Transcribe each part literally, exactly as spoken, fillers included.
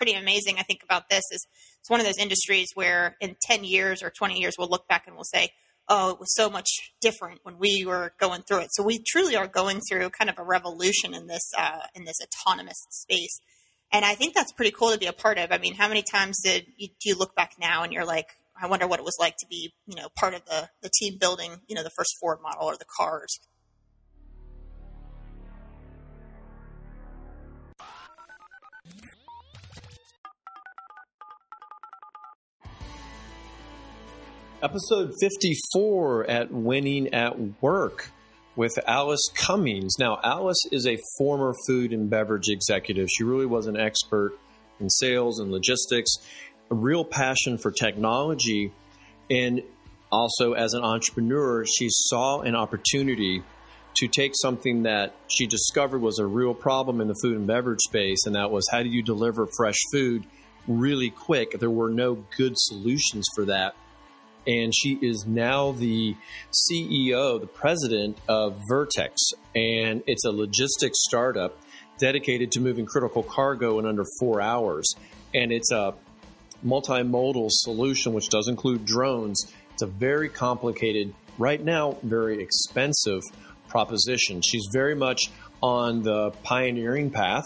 pretty amazing, I think, about this is it's one of those industries where in ten years or twenty years, we'll look back and we'll say, oh, it was so much different when we were going through it. So we truly are going through kind of a revolution in this, uh, in this autonomous space. And I think that's pretty cool to be a part of. I mean, how many times did you, do you look back now and you're like, I wonder what it was like to be, you know, part of the, the team building, you know, the first Ford model or the cars. Episode fifty-four at Winning at Work with Alice Cummings. Now, Alice is a former food and beverage executive. She really was an expert in sales and logistics, a real passion for technology, and also as an entrepreneur, she saw an opportunity to take something that she discovered was a real problem in the food and beverage space, and that was how do you deliver fresh food really quick? There were no good solutions for that. And she is now the C E O, the president of Vertex, and it's a logistics startup dedicated to moving critical cargo in under four hours. And it's a multimodal solution, which does include drones. It's a very complicated, right now, very expensive proposition. She's very much on the pioneering path,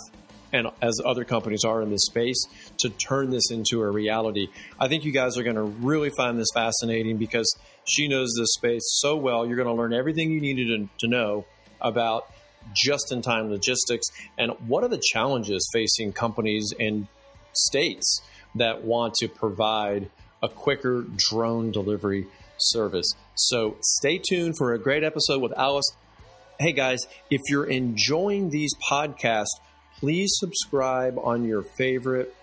and as other companies are in this space, to turn this into a reality. I think you guys are going to really find this fascinating because she knows this space so well. You're going to learn everything you needed to, to know about just-in-time logistics and what are the challenges facing companies and states that want to provide a quicker drone delivery service. So stay tuned for a great episode with Alice. Hey guys, if you're enjoying these podcasts, please subscribe on your favorite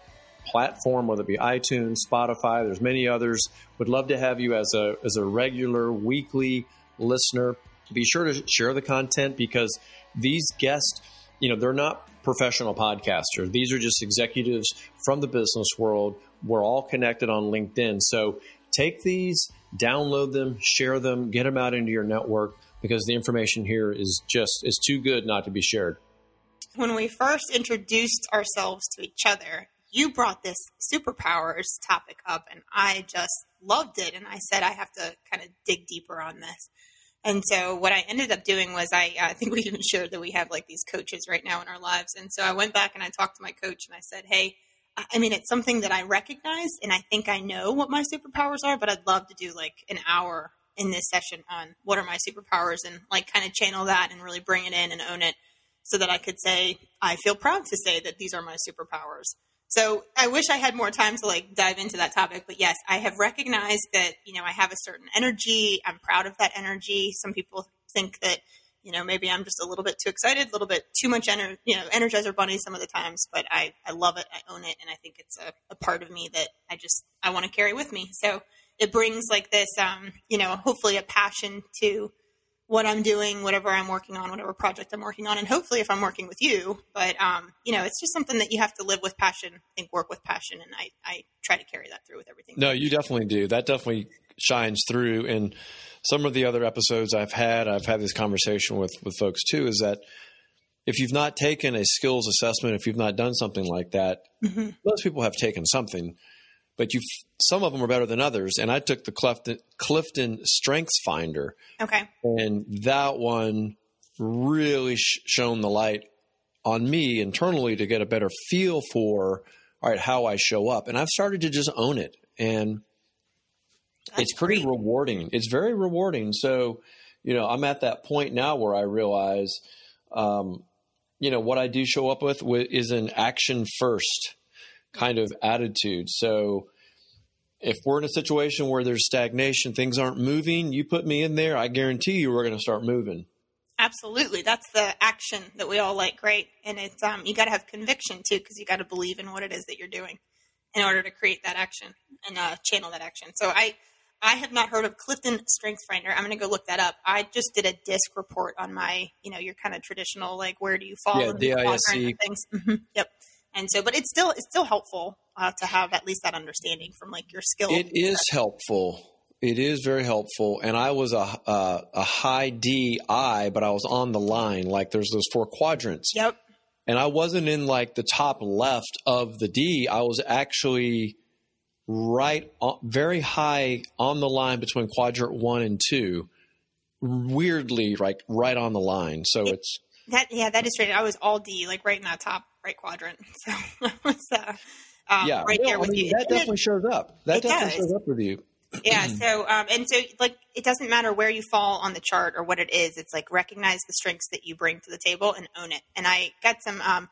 platform, whether it be iTunes, Spotify, there's many others. Would love to have you as a as a regular weekly listener. Be sure to share the content because these guests, you know, they're not professional podcasters. These are just executives from the business world. We're all connected on LinkedIn. So take these, download them, share them, get them out into your network because the information here is just is too good not to be shared. When we first introduced ourselves to each other, you brought this superpowers topic up, and I just loved it. And I said, I have to kind of dig deeper on this. And so what I ended up doing was I, I think we even shared that we have like these coaches right now in our lives. And so I went back and I talked to my coach and I said, hey, I mean, it's something that I recognize and I think I know what my superpowers are, but I'd love to do like an hour in this session on what are my superpowers and like kind of channel that and really bring it in and own it. So that I could say, I feel proud to say that these are my superpowers. So I wish I had more time to like dive into that topic. But yes, I have recognized that, you know, I have a certain energy. I'm proud of that energy. Some people think that, you know, maybe I'm just a little bit too excited, a little bit too much, ener- you know, Energizer Bunny some of the times. But I, I love it. I own it. And I think it's a, a part of me that I just, I want to carry with me. So it brings like this, um, you know, hopefully a passion to what I'm doing, whatever I'm working on, whatever project I'm working on, and hopefully if I'm working with you. But, um, you know, it's just something that you have to live with passion, I think, work with passion, and I, I try to carry that through with everything. No, you definitely do. That definitely shines through. And some of the other episodes I've had, I've had this conversation with, with folks too, is that if you've not taken a skills assessment, if you've not done something like that, mm-hmm. most people have taken something, but you've, some of them are better than others. And I took the Clifton, Clifton StrengthsFinder. Okay. And that one really sh- shone the light on me internally to get a better feel for, all right, how I show up. And I've started to just own it. And That's it's pretty great. rewarding. It's very rewarding. So, you know, I'm at that point now where I realize, um, you know, what I do show up with is an action first kind of attitude. So if we're in a situation where there's stagnation, things aren't moving, you put me in there, I guarantee you we're going to start moving. Absolutely. That's the action that we all like, right? And it's, um, you got to have conviction too, because you got to believe in what it is that you're doing in order to create that action and uh, channel that action. So I, I have not heard of Clifton StrengthsFinder. I'm going to go look that up. I just did a DISC report on my, you know, your kind of traditional, like, where do you fall? Yeah, D I S C. Things. Mm-hmm. Yep. And so, but it's still, it's still helpful uh, to have at least that understanding from like your skill. It is helpful. It is very helpful. And I was a, a, a high D I, but I was on the line. Like there's those four quadrants. Yep. And I wasn't in like the top left of the D. I was actually right, very high on the line between quadrant one and two, weirdly, like right on the line. So it, it's that, yeah, that is straight. I was all D, like right in that top right quadrant. So I was uh, um, yeah. right no, there I with mean, you. That definitely shows up. That definitely does. shows up with you. Yeah. So, um, and so like, it doesn't matter where you fall on the chart or what it is. It's like, recognize the strengths that you bring to the table and own it. And I got some, um,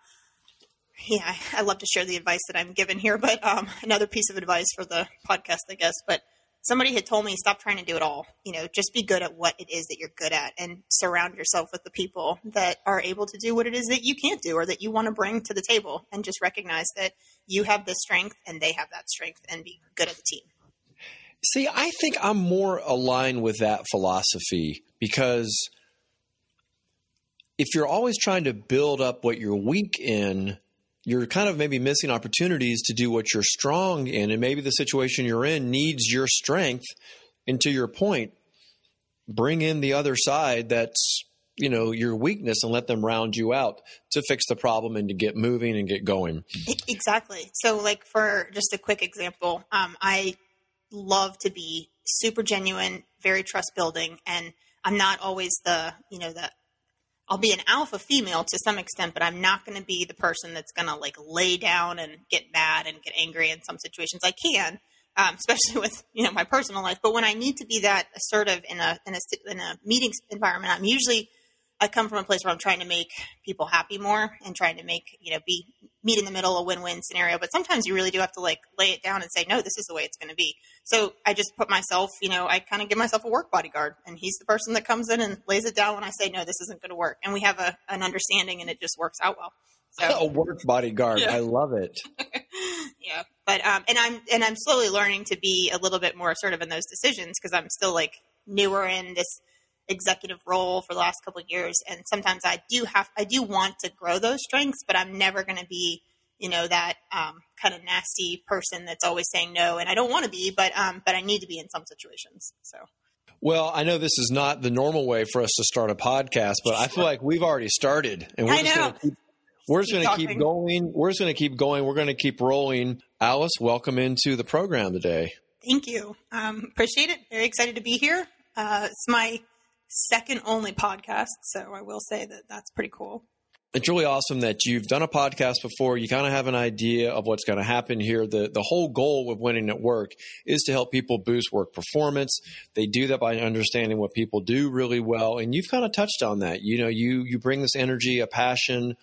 yeah, I love to share the advice that I'm given here, but, um, another piece of advice for the podcast, I guess, but somebody had told me, stop trying to do it all, you know, just be good at what it is that you're good at and surround yourself with the people that are able to do what it is that you can't do or that you want to bring to the table, and just recognize that you have this strength and they have that strength, and be good at the team. See, I think I'm more aligned with that philosophy, because if you're always trying to build up what you're weak in, you're kind of maybe missing opportunities to do what you're strong in. And maybe the situation you're in needs your strength. And to your point, bring in the other side that's, you know, your weakness, and let them round you out to fix the problem and to get moving and get going. Exactly. So like, for just a quick example, um, I – love to be super genuine, very trust building. And I'm not always the, you know, the, I'll be an alpha female to some extent, but I'm not going to be the person that's going to like lay down and get mad and get angry in some situations. I can, um, especially with, you know, my personal life. But when I need to be that assertive in a, in a, in a meeting environment, I'm usually, I come from a place where I'm trying to make people happy more and trying to make, you know, be meet in the middle, a win-win scenario. But sometimes you really do have to like lay it down and say, no, this is the way it's going to be. So I just put myself, you know, I kind of give myself a work bodyguard, and he's the person that comes in and lays it down when I say, no, this isn't going to work. And we have a, an understanding, and it just works out well. So, a work bodyguard. Yeah. I love it. Yeah. But, um, and I'm, and I'm slowly learning to be a little bit more assertive in those decisions, because I'm still like newer in this executive role for the last couple of years. And sometimes I do have, I do want to grow those strengths, but I'm never going to be, you know, that, um, kind of nasty person that's always saying no. And I don't want to be, but, um, but I need to be in some situations. So. Well, I know this is not the normal way for us to start a podcast, but I feel like we've already started, and we're I just going to keep, we're just going to keep going. We're just going to keep going. We're going to keep rolling. Alice, welcome into the program today. Thank you. Um, appreciate it. Very excited to be here. Uh, it's my second only podcast, so I will say that that's pretty cool. It's really awesome that you've done a podcast before. You kind of have an idea of what's going to happen here. The the whole goal of Winning at Work is to help people boost work performance. They do that by understanding what people do really well, and you've kind of touched on that. You know, you you bring this energy, a passion,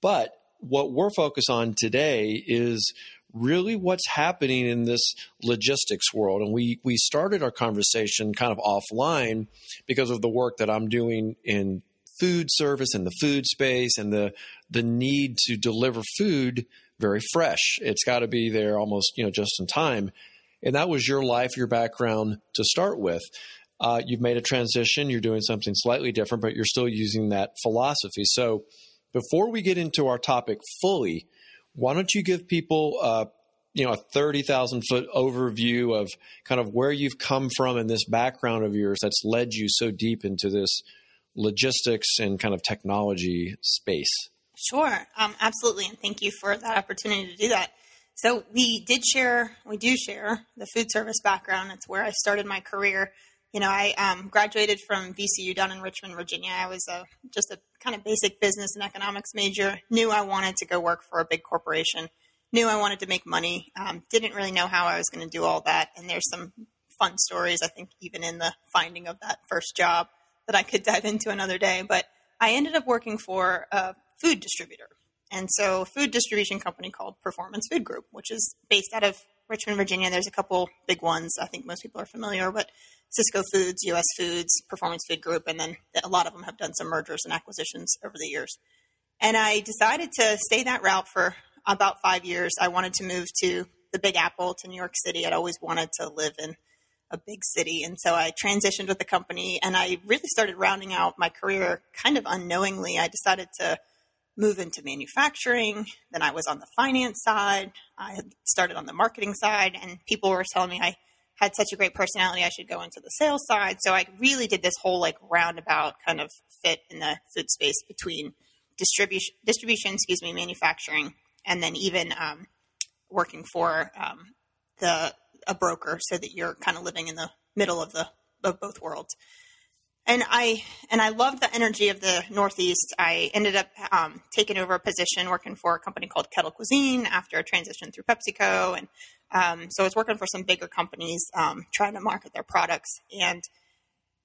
but what we're focused on today is really what's happening in this logistics world. And we, we started our conversation kind of offline because of the work that I'm doing in food service and the food space, and the, the need to deliver food very fresh. It's got to be there almost, you know, just in time. And that was your life, your background to start with. Uh, you've made a transition. You're doing something slightly different, but you're still using that philosophy. So before we get into our topic fully, why don't you give people, uh, you know, a thirty thousand foot overview of kind of where you've come from and this background of yours that's led you so deep into this logistics and kind of technology space? Sure. Um, absolutely. And thank you for that opportunity to do that. So we did share, we do share the food service background. It's where I started my career. You know, I um, graduated from V C U down in Richmond, Virginia. I was a, just a kind of basic business and economics major, knew I wanted to go work for a big corporation, knew I wanted to make money, um, didn't really know how I was going to do all that. And there's some fun stories, I think, even in the finding of that first job that I could dive into another day. But I ended up working for a food distributor. And so a food distribution company called Performance Food Group, which is based out of Richmond, Virginia. There's a couple big ones I think most people are familiar with: Cisco Foods, U S Foods, Performance Food Group, and then a lot of them have done some mergers and acquisitions over the years. And I decided to stay that route for about five years. I wanted to move to the Big Apple, to New York City. I'd always wanted to live in a big city. And so I transitioned with the company, and I really started rounding out my career kind of unknowingly. I decided to move into manufacturing. Then I was on the finance side. I started on the marketing side, and people were telling me I had such a great personality, I should go into the sales side. So I really did this whole like roundabout kind of fit in the food space between distribution, distribution, excuse me, manufacturing, and then even um, working for um, the a broker, so that you're kind of living in the middle of the of both worlds. And I and I loved the energy of the Northeast. I ended up um, taking over a position working for a company called Kettle Cuisine after a transition through PepsiCo. And um, so I was working for some bigger companies um, trying to market their products. And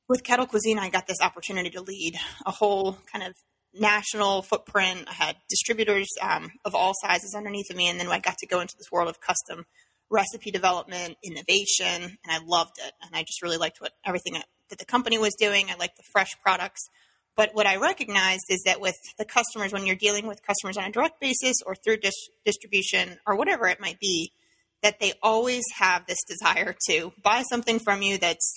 with Kettle Cuisine, I got this opportunity to lead a whole kind of national footprint. I had distributors um, of all sizes underneath of me. And then I got to go into this world of custom recipe development, innovation, and I loved it. And I just really liked what everything I, that the company was doing. I liked the fresh products. But what I recognized is that with the customers, when you're dealing with customers on a direct basis or through dis- distribution or whatever it might be, that they always have this desire to buy something from you that's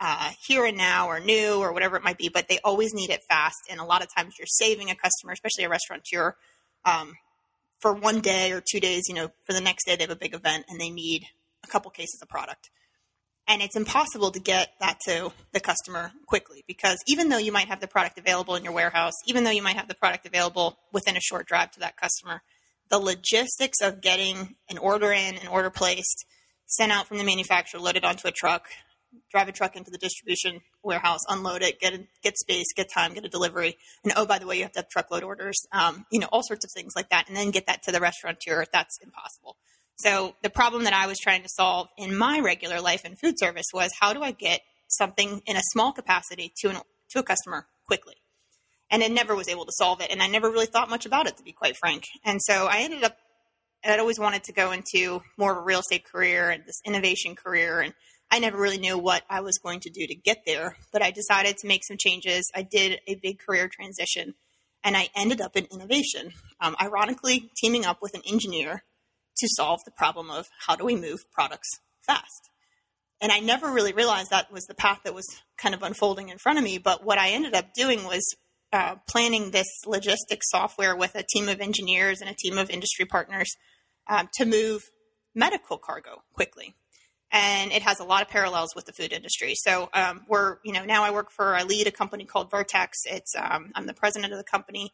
uh, here and now or new or whatever it might be, but they always need it fast. And a lot of times you're saving a customer, especially a restaurateur, um, for one day or two days, you know, for the next day they have a big event and they need a couple cases of product. And it's impossible to get that to the customer quickly, because even though you might have the product available in your warehouse, even though you might have the product available within a short drive to that customer, the logistics of getting an order in, an order placed, sent out from the manufacturer, loaded onto a truck, drive a truck into the distribution warehouse, unload it, get a, get space, get time, get a delivery. And oh, by the way, you have to have truckload orders, um, you know, all sorts of things like that. And then get that to the restaurateur. That's impossible. So the problem that I was trying to solve in my regular life in food service was, how do I get something in a small capacity to an, to a customer quickly? And I never was able to solve it. And I never really thought much about it, to be quite frank. And so I ended up, I'd always wanted to go into more of a real estate career and this innovation career, and I never really knew what I was going to do to get there, but I decided to make some changes. I did a big career transition, and I ended up in innovation, um, ironically teaming up with an engineer to solve the problem of how do we move products fast. And I never really realized that was the path that was kind of unfolding in front of me, but what I ended up doing was uh, planning this logistics software with a team of engineers and a team of industry partners um, to move medical cargo quickly. And it has a lot of parallels with the food industry. So um, we're, you know, now I work for, I lead a company called Vertex. It's, um, I'm the president of the company.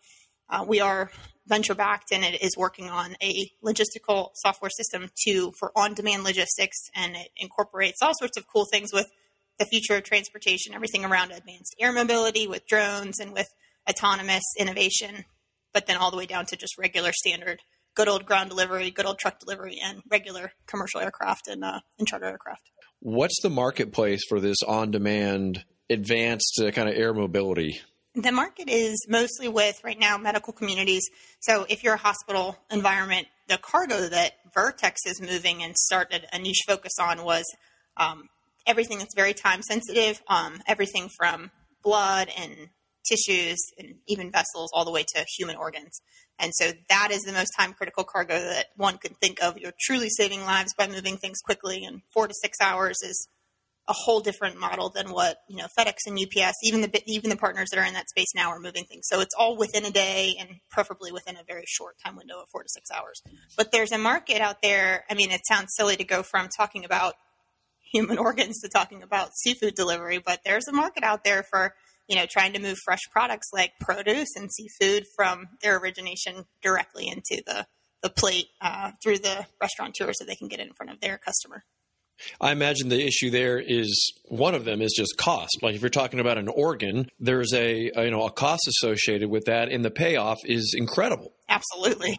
Uh, we are venture backed, and it is working on a logistical software system to, for on-demand logistics. And it incorporates all sorts of cool things with the future of transportation, everything around advanced air mobility with drones and with autonomous innovation, but then all the way down to just regular standard good old ground delivery, good old truck delivery, and regular commercial aircraft and, uh, and charter aircraft. What's the marketplace for this on-demand advanced uh, kind of air mobility? The market is mostly with, right now, medical communities. So if you're a hospital environment, the cargo that Vertex is moving and started a niche focus on was um, everything that's very time sensitive, um, everything from blood and tissues and even vessels all the way to human organs. And so that is the most time critical cargo that one could think of. You're truly saving lives by moving things quickly. And four to six hours is a whole different model than what, you know, FedEx and U P S, even the, even the partners that are in that space now are moving things. So it's all within a day and preferably within a very short time window of four to six hours. But there's a market out there. I mean, it sounds silly to go from talking about human organs to talking about seafood delivery, but there's a market out there for, you know, trying to move fresh products like produce and seafood from their origination directly into the, the plate uh, through the restaurateur so they can get it in front of their customer. I imagine the issue there is, one of them is just cost. Like if you're talking about an organ, there's a, a you know, a cost associated with that, and the payoff is incredible. Absolutely.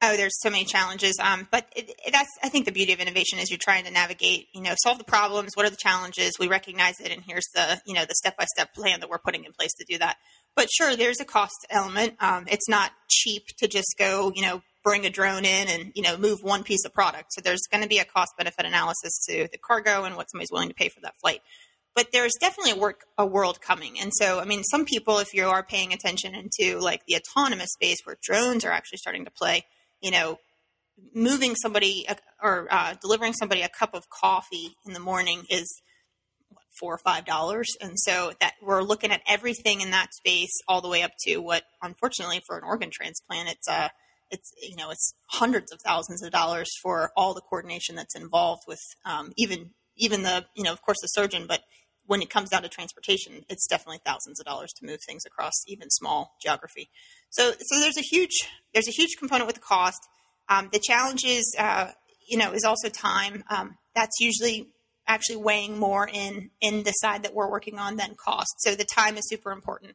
Oh, there's so many challenges. Um, but it, it, that's, I think the beauty of innovation is you're trying to navigate, you know, solve the problems. What are the challenges? We recognize it. And here's the, you know, the step-by-step plan that we're putting in place to do that. But sure, there's a cost element. Um, it's not cheap to just go, you know, bring a drone in and, you know, move one piece of product. So there's going to be a cost-benefit analysis to the cargo and what somebody's willing to pay for that flight. But there's definitely a, work, a world coming. And so, I mean, some people, if you are paying attention into like the autonomous space where drones are actually starting to play, you know, moving somebody or uh, delivering somebody a cup of coffee in the morning is what, four or five dollars. And so that we're looking at everything in that space all the way up to what, unfortunately, for an organ transplant, it's uh, it's, you know, it's hundreds of thousands of dollars for all the coordination that's involved with um, even even the, you know, of course, the surgeon, but when it comes down to transportation, it's definitely thousands of dollars to move things across even small geography. So, so there's a huge, there's a huge component with the cost. Um, the challenge is, uh, you know, is also time. Um, that's usually actually weighing more in, in the side that we're working on than cost. So the time is super important.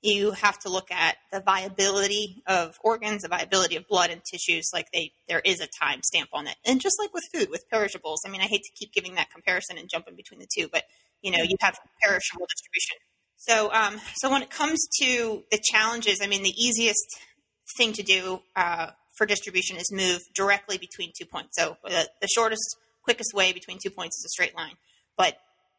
You have to look at the viability of organs, the viability of blood and tissues. Like they, there is a time stamp on it. And just like with food, with perishables, I mean, I hate to keep giving that comparison and jumping between the two, but you know, you have perishable distribution. So, um, so when it comes to the challenges, I mean, the easiest thing to do uh, for distribution is move directly between two points. So the, the shortest, quickest way between two points is a straight line, but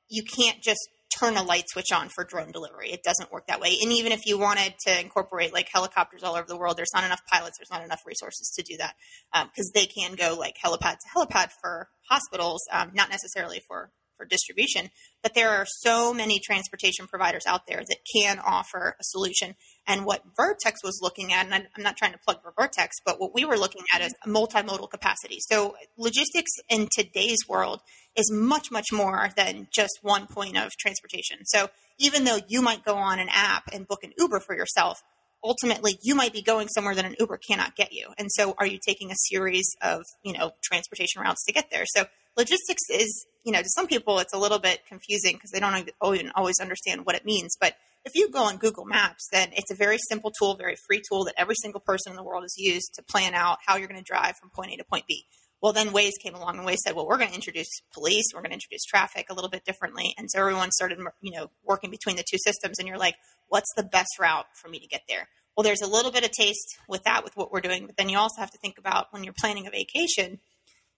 you can't just turn a light switch on for drone delivery. It doesn't work that way. And even if you wanted to incorporate like helicopters all over the world, there's not enough pilots. There's not enough resources to do that because um, they can go like helipad to helipad for hospitals, um, not necessarily for, for distribution. But there are so many transportation providers out there that can offer a solution. And what Vertex was looking at, and I'm not trying to plug for Vertex, but what we were looking at is multimodal capacity. So logistics in today's world is much, much more than just one point of transportation. So even though you might go on an app and book an Uber for yourself, ultimately you might be going somewhere that an Uber cannot get you. And so are you taking a series of, you know, transportation routes to get there? So logistics is, you know, to some people it's a little bit confusing because they don't even always understand what it means. But if you go on Google Maps, then it's a very simple tool, very free tool that every single person in the world has used to plan out how you're going to drive from point A to point B. Well, then Waze came along and Waze said, well, we're going to introduce police. We're going to introduce traffic a little bit differently. And so everyone started, you know, working between the two systems. And you're like, what's the best route for me to get there? Well, there's a little bit of taste with that, with what we're doing. But then you also have to think about when you're planning a vacation,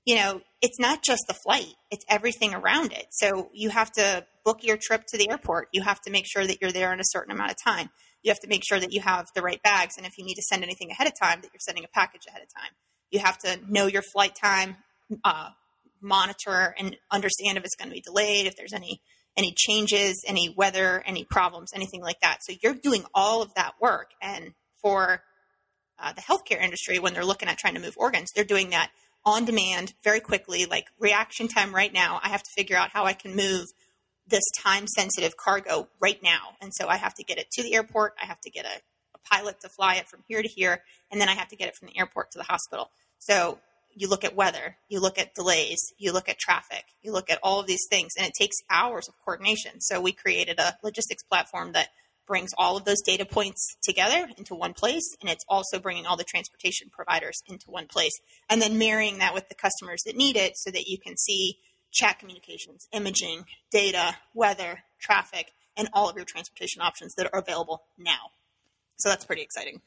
you know, it's not just the flight, it's everything around it. So you have to book your trip to the airport. You have to make sure that you're there in a certain amount of time. You have to make sure that you have the right bags. And if you need to send anything ahead of time, that you're sending a package ahead of time. You have to know your flight time, uh, monitor and understand if it's going to be delayed, if there's any, any changes, any weather, any problems, anything like that. So you're doing all of that work. And for uh, the healthcare industry, when they're looking at trying to move organs, they're doing that on demand very quickly, like reaction time right now. I have to figure out how I can move this time sensitive cargo right now. And so I have to get it to the airport. I have to get a, a pilot to fly it from here to here. And then I have to get it from the airport to the hospital. So you look at weather, you look at delays, you look at traffic, you look at all of these things, and it takes hours of coordination. So we created a logistics platform that brings all of those data points together into one place. And it's also bringing all the transportation providers into one place and then marrying that with the customers that need it so that you can see chat communications, imaging, data, weather, traffic, and all of your transportation options that are available now. So that's pretty exciting.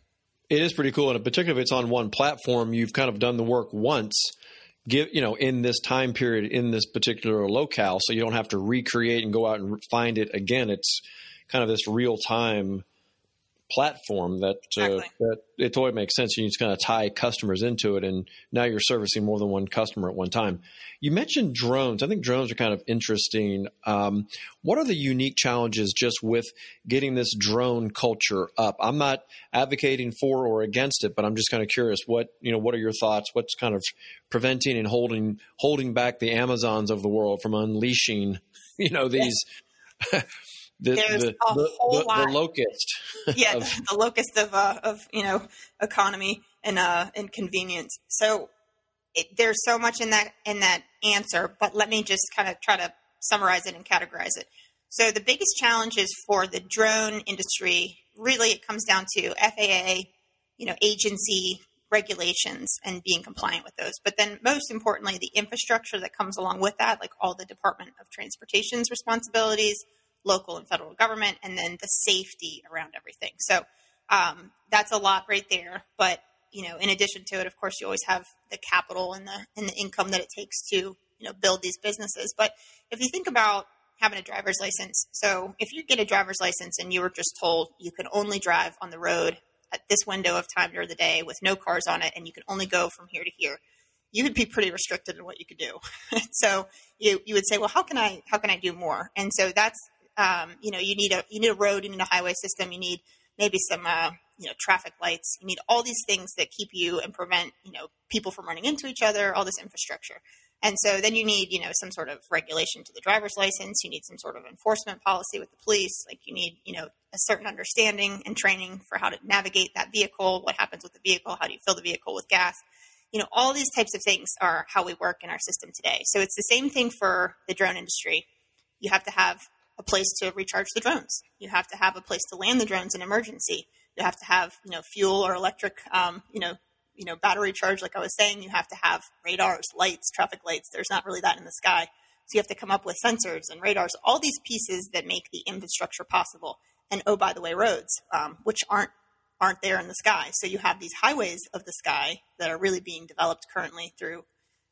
It is pretty cool. And in particular, if it's on one platform, you've kind of done the work once, give, you know, in this time period, in this particular locale. So you don't have to recreate and go out and find it again. It's kind of this real-time platform that, exactly. uh, that it totally makes sense. You just kind of tie customers into it, and now you're servicing more than one customer at one time. You mentioned drones. I think drones are kind of interesting. Um, what are the unique challenges just with getting this drone culture up? I'm not advocating for or against it, but I'm just kind of curious. What you know? What are your thoughts? What's kind of preventing and holding holding back the Amazons of the world from unleashing, you know, these? The, There's the, a the, whole the, lot. The locust. Yeah, of, the locust of, uh, of you know, economy and uh, and convenience. So it, there's so much in that in that answer, but let me just kind of try to summarize it and categorize it. So the biggest challenges for the drone industry, really it comes down to F A A, you know, agency regulations and being compliant with those. But then most importantly, the infrastructure that comes along with that, like all the Department of Transportation's responsibilities, local and federal government, and then the safety around everything. So um, that's a lot right there. But, you know, in addition to it, of course, you always have the capital and the and the income that it takes to, you know, build these businesses. But if you think about having a driver's license, so if you get a driver's license and you were just told you can only drive on the road at this window of time during the day with no cars on it, and you can only go from here to here, you would be pretty restricted in what you could do. So you you would say, well, how can I how can I do more? And so that's Um, you know, you need a, you need a road, you need a highway system, you need maybe some, uh, you know, traffic lights, you need all these things that keep you and prevent, you know, people from running into each other, all this infrastructure. And so then you need, you know, some sort of regulation to the driver's license. You need some sort of enforcement policy with the police. Like you need, you know, a certain understanding and training for how to navigate that vehicle. What happens with the vehicle? How do you fill the vehicle with gas? You know, all these types of things are how we work in our system today. So it's the same thing for the drone industry. You have to have a place to recharge the drones. You have to have a place to land the drones in emergency. You have to have, you know, fuel or electric, um, you know, you know, battery charge, like I was saying. You have to have radars, lights, traffic lights. There's not really that in the sky. So you have to come up with sensors and radars, all these pieces that make the infrastructure possible. And, oh, by the way, roads, um, which aren't aren't there in the sky. So you have these highways of the sky that are really being developed currently through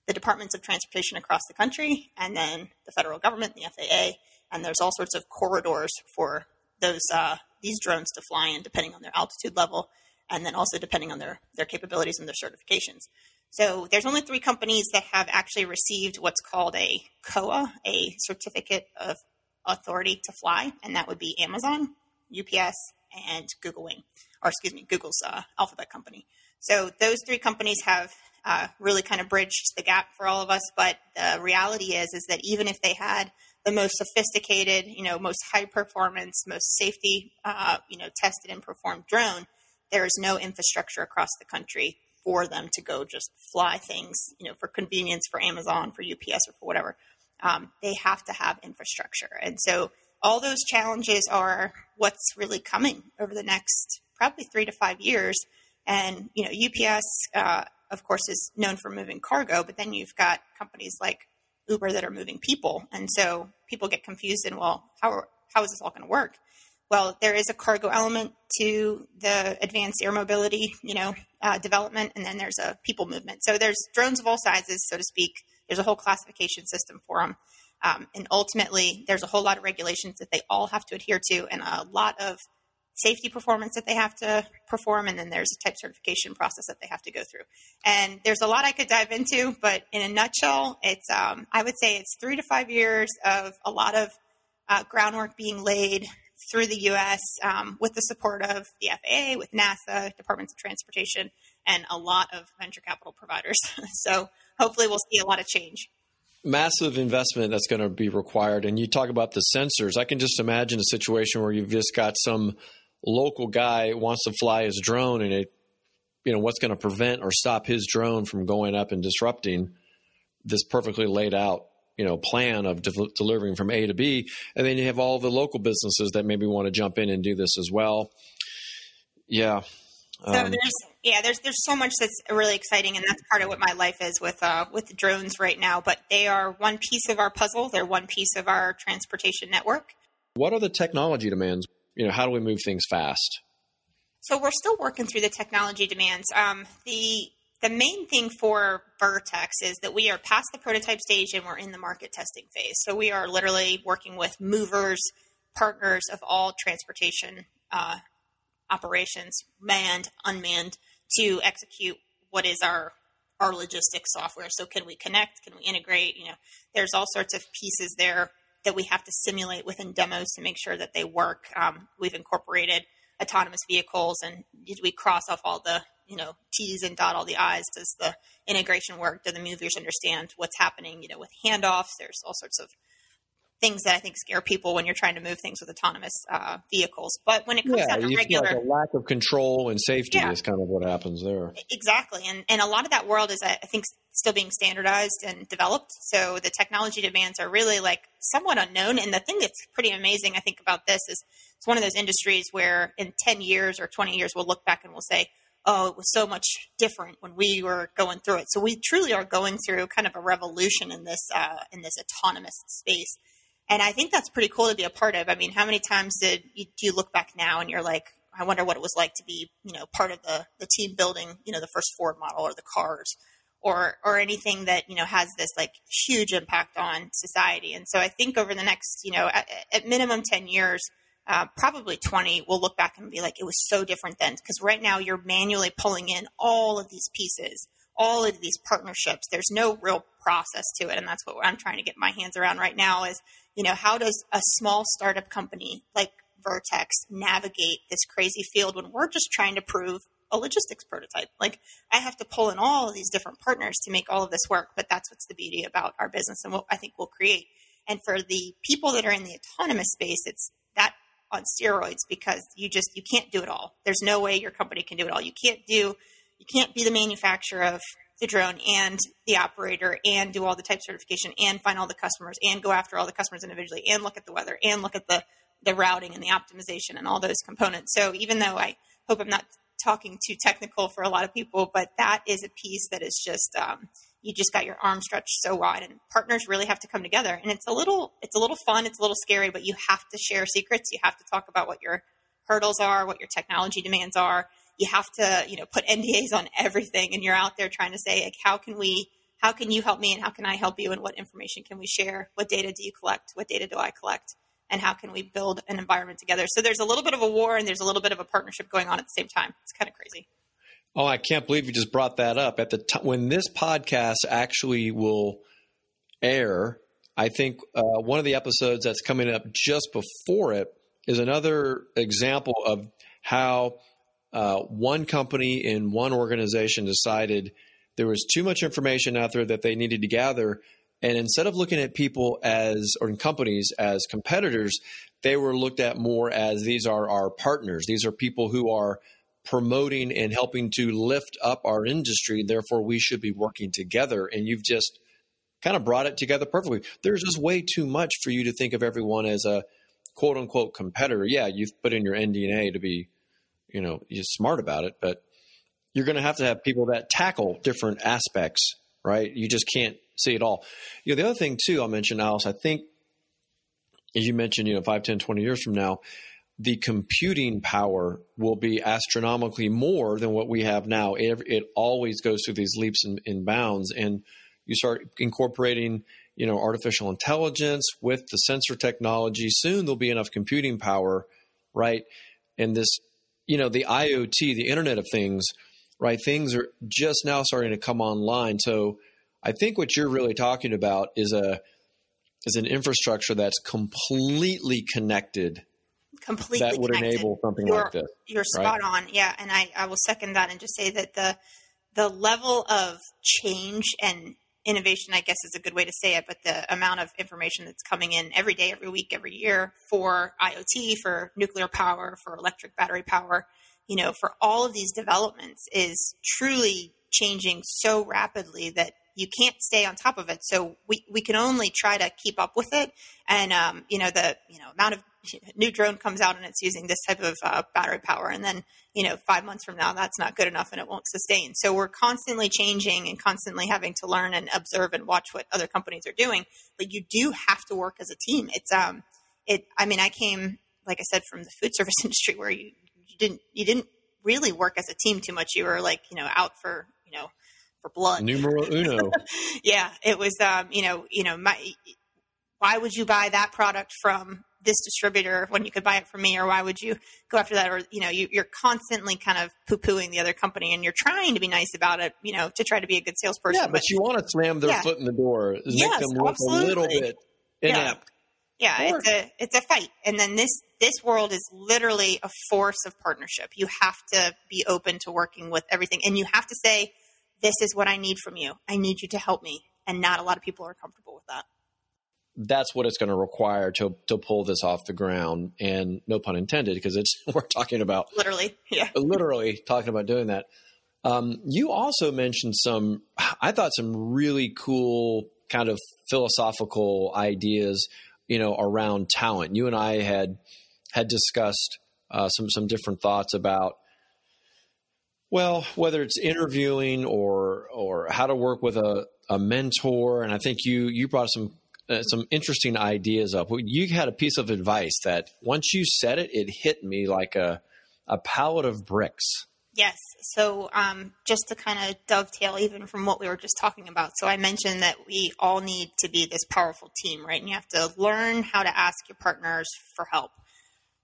the departments of transportation across the country, and then the federal government, the F A A. And there's all sorts of corridors for those uh, these drones to fly in, depending on their altitude level, and then also depending on their, their capabilities and their certifications. So there's only three companies that have actually received what's called a C O A, a Certificate of Authority to Fly, and that would be Amazon, U P S, and Google Wing, or excuse me, Google's uh, Alphabet company. So those three companies have uh, really kind of bridged the gap for all of us, but the reality is is that even if they had the most sophisticated, you know, most high performance, most safety, uh, you know, tested and performed drone, there is no infrastructure across the country for them to go just fly things, you know, for convenience, for Amazon, for U P S, or for whatever. Um, they have to have infrastructure. And so all those challenges are what's really coming over the next probably three to five years. And, you know, U P S, uh, of course, is known for moving cargo, but then you've got companies like Uber that are moving people. And so people get confused and, well, how how is this all going to work? Well, there is a cargo element to the advanced air mobility, you know, uh, development, and then there's a people movement. So there's drones of all sizes, so to speak. There's a whole classification system for them. Um, and ultimately, there's a whole lot of regulations that they all have to adhere to, and a lot of safety performance that they have to perform. And then there's a type certification process that they have to go through. And there's a lot I could dive into, but in a nutshell, it's, um, I would say it's three to five years of a lot of uh, groundwork being laid through the U S um, with the support of the F A A, with NASA, Departments of Transportation, and a lot of venture capital providers. So hopefully we'll see a lot of change. Massive investment that's going to be required. And you talk about the sensors. I can just imagine a situation where you've just got some local guy wants to fly his drone, and it, you know, what's going to prevent or stop his drone from going up and disrupting this perfectly laid out, you know, plan of de- delivering from A to B. And then you have all the local businesses that maybe want to jump in and do this as well. Yeah. Um, so there's, yeah, there's, there's so much that's really exciting. And that's part of what my life is with, uh, with drones right now, but they are one piece of our puzzle. They're one piece of our transportation network. What are the technology demands? You know, how do we move things fast? So we're still working through the technology demands. Um, the the main thing for Vertex is that we are past the prototype stage and we're in the market testing phase. So we are literally working with movers, partners of all transportation uh, operations, manned, unmanned, to execute what is our our logistics software. So can we connect? Can we integrate? You know, there's all sorts of pieces there that we have to simulate within demos to make sure that they work. Um, we've incorporated autonomous vehicles, and did we cross off all the, you know, T's and dot all the I's? Does the integration work? Do the movers understand what's happening, you know, with handoffs? There's all sorts of things that I think scare people when you're trying to move things with autonomous uh, vehicles. But when it comes yeah, down to you regular... feel like a lack of control and safety yeah. is kind of what happens there. Exactly. And, and a lot of that world is, I think, still being standardized and developed. So the technology demands are really like somewhat unknown. And the thing that's pretty amazing, I think, about this is it's one of those industries where in ten years or twenty years, we'll look back and we'll say, oh, it was so much different when we were going through it. So we truly are going through kind of a revolution in this, uh, in this autonomous space. And I think that's pretty cool to be a part of. I mean, how many times did you, do you look back now and you're like, I wonder what it was like to be, you know, part of the, the team building, you know, the first Ford model or the cars or, or anything that, you know, has this like huge impact on society. And so I think over the next, you know, at, at minimum ten years, uh, probably twenty, we'll look back and be like, it was so different then. Because right now you're manually pulling in all of these pieces, all of these partnerships. There's no real process to it. And that's what I'm trying to get my hands around right now is, you know, how does a small startup company like Vertex navigate this crazy field when we're just trying to prove a logistics prototype. Like, I have to pull in all of these different partners to make all of this work, but that's what's the beauty about our business and what I think we'll create. And for the people that are in the autonomous space, it's that on steroids, because you just, you can't do it all. There's no way your company can do it all. You can't do, you can't be the manufacturer of the drone and the operator and do all the type certification and find all the customers and go after all the customers individually and look at the weather and look at the, the routing and the optimization and all those components. So even though I hope I'm not talking too technical for a lot of people, but that is a piece that is just, um, you just got your arm stretched so wide, and partners really have to come together. And it's a little, it's a little fun. It's a little scary, but you have to share secrets. You have to talk about what your hurdles are, what your technology demands are. You have to, you know, put N D As on everything, and you're out there trying to say, like, how can we, how can you help me, and how can I help you, and what information can we share? What data do you collect? What data do I collect? And how can we build an environment together? So there's a little bit of a war, and there's a little bit of a partnership going on at the same time. It's kind of crazy. Oh, I can't believe you just brought that up. At the t- when this podcast actually will air, I think uh, one of the episodes that's coming up just before it is another example of how uh, one company in one organization decided there was too much information out there that they needed to gather. And instead of looking at people as, or in companies as competitors, they were looked at more as, these are our partners. These are people who are promoting and helping to lift up our industry. Therefore, we should be working together. And you've just kind of brought it together perfectly. There's just way too much for you to think of everyone as a quote unquote competitor. Yeah, you've put in your N D A to be, you know, you're smart about it, but you're going to have to have people that tackle different aspects, right? You just can't see it all. You know, the other thing too, I'll mention, Alice, I think, as you mentioned, you know, five, ten, twenty years from now, the computing power will be astronomically more than what we have now. It, it always goes through these leaps and, and bounds, and you start incorporating, you know, artificial intelligence with the sensor technology. Soon there'll be enough computing power, right? And this, you know, the I O T, the Internet of Things, right? Things are just now starting to come online. So I think what you're really talking about is a is an infrastructure that's completely connected. Completely that would connected. Enable something you're, like this. You're spot right? on, yeah. And I, I will second that and just say that the the level of change and innovation, I guess, is a good way to say it, but the amount of information that's coming in every day, every week, every year for I O T, for nuclear power, for electric battery power, you know, for all of these developments is truly changing so rapidly that you can't stay on top of it. So we, we can only try to keep up with it. And, um, you know, the you know amount of new drone comes out and it's using this type of uh, battery power. And then, you know, five months from now, that's not good enough and it won't sustain. So we're constantly changing and constantly having to learn and observe and watch what other companies are doing. But you do have to work as a team. It's, um, it, I mean, I came, like I said, from the food service industry where you, you didn't, you didn't really work as a team too much. You were like, you know, out for, you know, blood. Numero uno. Yeah. It was, um, you know, you know, my, why would you buy that product from this distributor when you could buy it from me? Or why would you go after that? Or, you know, you, you're constantly kind of poo-pooing the other company and you're trying to be nice about it, you know, to try to be a good salesperson. Yeah, but, but you want to slam their yeah. foot in the door. Yes, make them look absolutely. A little bit inept. Yeah. yeah it's a, it's a fight. And then this, this world is literally a force of partnership. You have to be open to working with everything. And you have to say, this is what I need from you. I need you to help me. And not a lot of people are comfortable with that. That's what it's going to require to to pull this off the ground. And no pun intended, because it's we're talking about literally, yeah, literally talking about doing that. Um, you also mentioned some, I thought some really cool kind of philosophical ideas, you know, around talent. You and I had had discussed uh, some some different thoughts about. Well, whether it's interviewing or or how to work with a, a mentor, and I think you you brought some uh, some interesting ideas up. You had a piece of advice that once you said it, it hit me like a a pallet of bricks. Yes. So um, just to kind of dovetail even from what we were just talking about. So I mentioned that we all need to be this powerful team, right? And you have to learn how to ask your partners for help.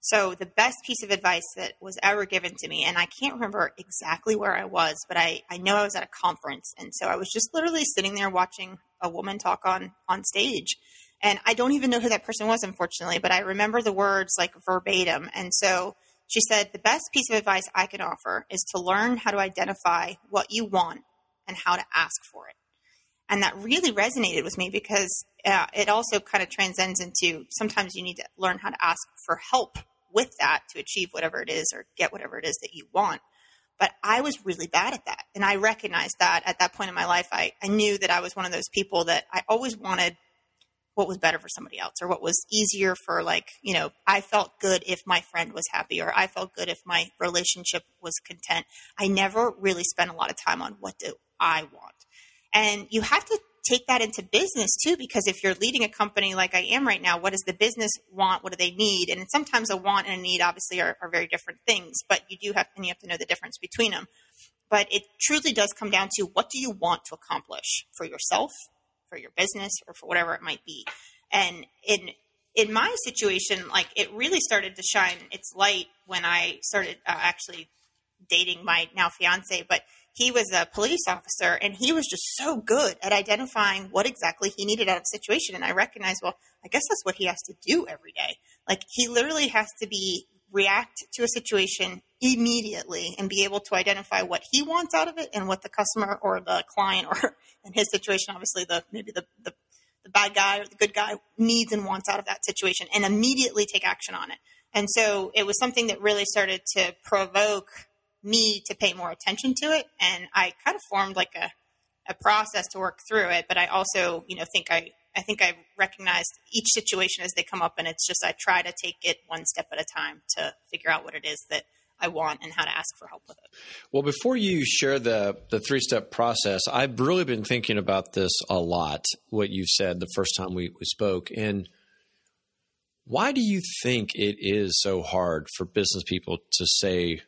So the best piece of advice that was ever given to me, and I can't remember exactly where I was, but I, I know I was at a conference. And so I was just literally sitting there watching a woman talk on, on stage. And I don't even know who that person was, unfortunately, but I remember the words like verbatim. And so She said, the best piece of advice I could offer is to learn how to identify what you want and how to ask for it. And that really resonated with me because uh, it also kind of transcends into sometimes you need to learn how to ask for help with that to achieve whatever it is or get whatever it is that you want. But I was really bad at that. And I recognized that at that point in my life, I, I knew that I was one of those people that I always wanted what was better for somebody else or what was easier for, like, you know, I felt good if my friend was happy or I felt good if my relationship was content. I never really spent a lot of time on what do I want. And you have to take that into business too, because if you're leading a company like I am right now, what does the business want? What do they need? And sometimes a want and a need obviously are, are very different things, but you do have, and you have to know the difference between them. But it truly does come down to what do you want to accomplish for yourself, for your business, or for whatever it might be. And in, in my situation, like, it really started to shine its light when I started uh, actually dating my now fiance, but he was a police officer and he was just so good at identifying what exactly he needed out of a situation. And I recognized, well, I guess that's what he has to do every day. Like, he literally has to be react to a situation immediately and be able to identify what he wants out of it and what the customer or the client, or in his situation, obviously the, maybe the, the, the bad guy or the good guy needs and wants out of that situation, and immediately take action on it. And so it was something that really started to provoke me to pay more attention to it. And I kind of formed like a, a process to work through it. But I also, you know, think I, I think I recognized each situation as they come up, and it's just, I try to take it one step at a time to figure out what it is that I want and how to ask for help with it. Well, before you share the, the three-step process, I've really been thinking about this a lot, what you've said the first time we, we spoke. And why do you think it is so hard for business people to say,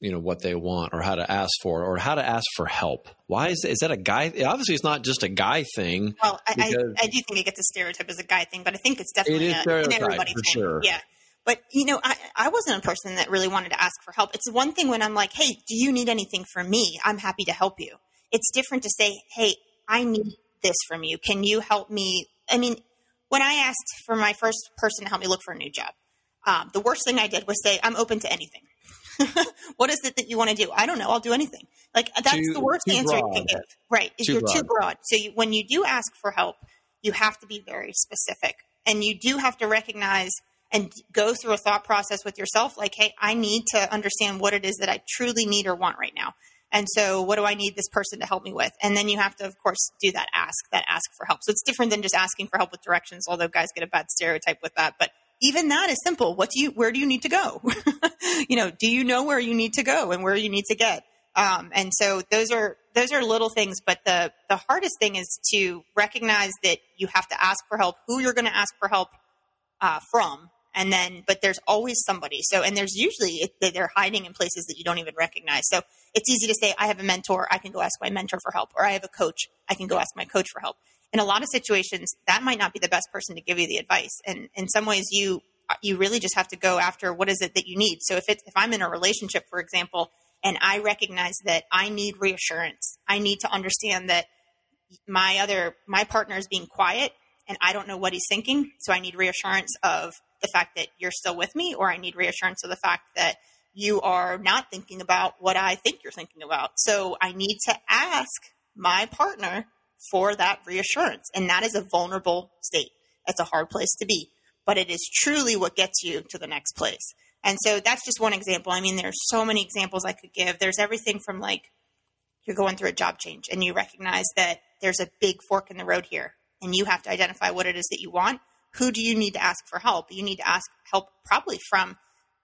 you know, what they want or how to ask for or how to ask for help? Why is that? Is that a guy? Obviously, it's not just a guy thing. Well, I, I, I do think it gets a stereotype as a guy thing, but I think it's definitely it a, an everybody thing. Sure. Yeah. But, you know, I, I wasn't a person that really wanted to ask for help. It's one thing when I'm like, hey, do you need anything from me? I'm happy to help you. It's different to say, hey, I need this from you. Can you help me? I mean, when I asked for my first person to help me look for a new job, um, the worst thing I did was say, I'm open to anything. What is it that you want to do? I don't know. I'll do anything. Like, that's too, the worst answer broad. You can give. Right. Too you're broad. too broad. So you, when you do ask for help, you have to be very specific, and you do have to recognize and go through a thought process with yourself. Like, hey, I need to understand what it is that I truly need or want right now. And so what do I need this person to help me with? And then you have to, of course, do that ask, that ask for help. So it's different than just asking for help with directions, although guys get a bad stereotype with that. But even that is simple. What do you, where do you need to go? You know, do you know where you need to go and where you need to get? Um, and so those are, those are little things, but the, the hardest thing is to recognize that you have to ask for help, who you're going to ask for help uh, from. And then, but there's always somebody. So, and there's usually they're hiding in places that you don't even recognize. So it's easy to say, I have a mentor. I can go ask my mentor for help, or I have a coach. I can go ask my coach for help. In a lot of situations, that might not be the best person to give you the advice. And in some ways, you you really just have to go after what is it that you need. So if it's, if I'm in a relationship, for example, and I recognize that I need reassurance, I need to understand that my other my partner is being quiet and I don't know what he's thinking. So I need reassurance of the fact that you're still with me, or I need reassurance of the fact that you are not thinking about what I think you're thinking about. So I need to ask my partner for that reassurance. And that is a vulnerable state. That's a hard place to be, but it is truly what gets you to the next place. And so that's just one example. I mean, there's so many examples I could give. There's everything from, like, you're going through a job change and you recognize that there's a big fork in the road here and you have to identify what it is that you want. Who do you need to ask for help? You need to ask help probably from,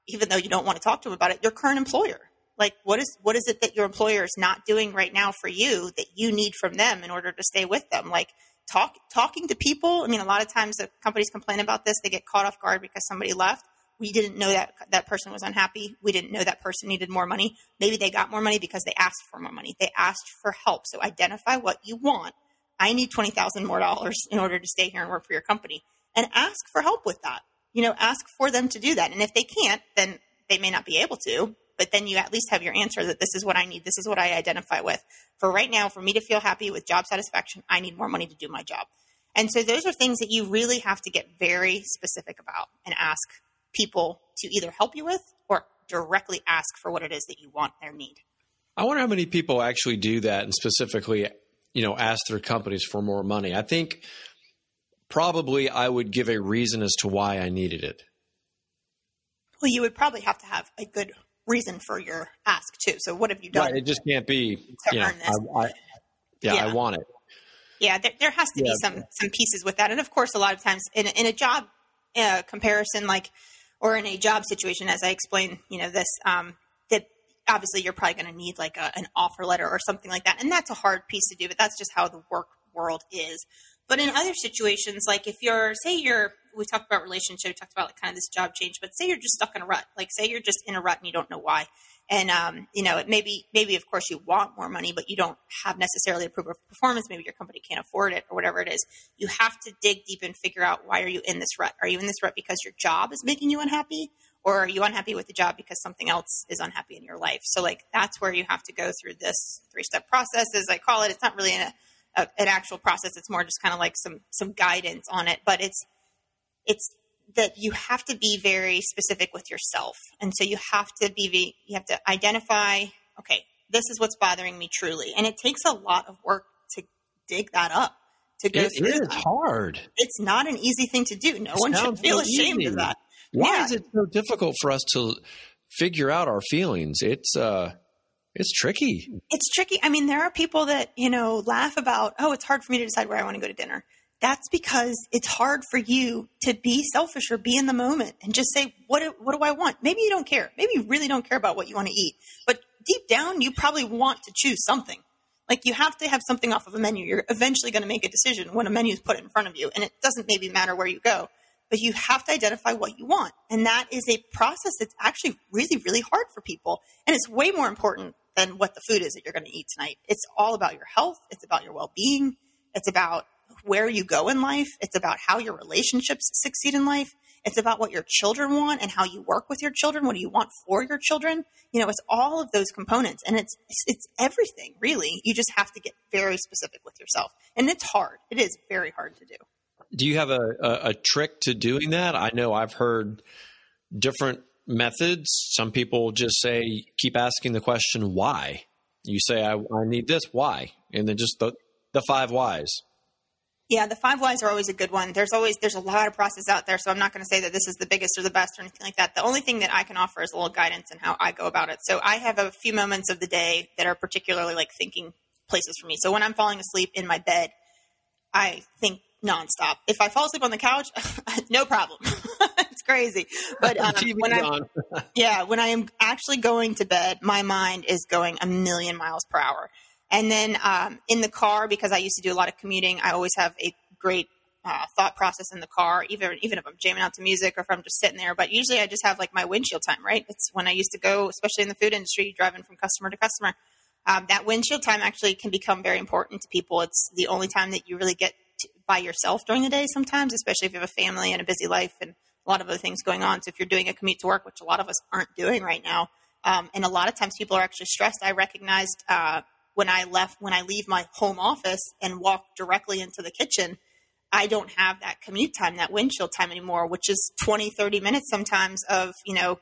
even though you don't want to talk to them about it, your current employer. Like, what is what is it that your employer is not doing right now for you that you need from them in order to stay with them? Like, talk talking to people. I mean, a lot of times the companies complain about this. They get caught off guard because somebody left. We didn't know that that person was unhappy. We didn't know that person needed more money. Maybe they got more money because they asked for more money. They asked for help. So identify what you want. I need twenty thousand dollars more in order to stay here and work for your company. And ask for help with that. You know, ask for them to do that. And if they can't, then they may not be able to. But then you at least have your answer that this is what I need. This is what I identify with. For right now, for me to feel happy with job satisfaction, I need more money to do my job. And so those are things that you really have to get very specific about and ask people to either help you with or directly ask for what it is that you want or need. I wonder how many people actually do that and specifically, you know, ask their companies for more money. I think probably I would give a reason as to why I needed it. Well, you would probably have to have a good reason for your ask too. So what have you done? Right, it just can't be, you know, I, I, yeah, yeah, I want it. Yeah, there, there has to yeah. be some some pieces with that. And of course, a lot of times in, in a job uh, comparison, like, or in a job situation, as I explained, you know, this, um, that obviously you're probably going to need like a, an offer letter or something like that. And that's a hard piece to do, but that's just how the work world is. But in other situations, like if you're, say you're, we talked about relationship, we talked about like kind of this job change, but say you're just stuck in a rut, like say you're just in a rut and you don't know why. And, um, you know, it maybe, maybe of course you want more money, but you don't have necessarily a proof of performance. Maybe your company can't afford it or whatever it is. You have to dig deep and figure out, why are you in this rut? Are you in this rut because your job is making you unhappy, or are you unhappy with the job because something else is unhappy in your life? So like, that's where you have to go through this three-step process, as I call it. It's not really a, a, an actual process. It's more just kind of like some, some guidance on it, but it's, it's that you have to be very specific with yourself. And so you have to be, you have to identify, okay, this is what's bothering me truly. And it takes a lot of work to dig that up, to go it through. It is that. hard. It's not an easy thing to do. No it one should feel so ashamed easy. of that. Why yeah. is it so difficult for us to figure out our feelings? It's, uh, It's tricky. It's tricky. I mean, there are people that, you know, laugh about, oh, it's hard for me to decide where I want to go to dinner. That's because it's hard for you to be selfish or be in the moment and just say, what do, what do I want? Maybe you don't care. Maybe you really don't care about what you want to eat. But deep down, you probably want to choose something. Like you have to have something off of a menu. You're eventually going to make a decision when a menu is put in front of you. And it doesn't maybe matter where you go. But you have to identify what you want. And that is a process that's actually really, really hard for people. And it's way more important than what the food is that you're going to eat tonight. It's all about your health. It's about your well-being. It's about where you go in life. It's about how your relationships succeed in life. It's about what your children want and how you work with your children. What do you want for your children? You know, it's all of those components. And it's it's, it's everything, really. You just have to get very specific with yourself. And it's hard. It is very hard to do. Do you have a, a, a trick to doing that? I know I've heard different methods. Some people just say, keep asking the question, why? You say, I, I need this, why? And then just the, the five whys. Yeah, the five whys are always a good one. There's always, there's a lot of process out there. So I'm not going to say that this is the biggest or the best or anything like that. The only thing that I can offer is a little guidance in how I go about it. So I have a few moments of the day that are particularly like thinking places for me. So when I'm falling asleep in my bed, I think nonstop. If I fall asleep on the couch, no problem. It's crazy. But um, when I, yeah, when I am actually going to bed, my mind is going a million miles per hour. And then um, in the car, because I used to do a lot of commuting, I always have a great uh, thought process in the car, even even if I'm jamming out to music or if I'm just sitting there. But usually I just have like my windshield time, right? It's when I used to go, especially in the food industry, driving from customer to customer. Um, that windshield time actually can become very important to people. It's the only time that you really get by yourself during the day sometimes, especially if you have a family and a busy life and a lot of other things going on. So if you're doing a commute to work, which a lot of us aren't doing right now, um, and a lot of times people are actually stressed. I recognized uh, when I left, when I leave my home office and walk directly into the kitchen, I don't have that commute time, that windshield time anymore, which is twenty, thirty minutes sometimes of, you know,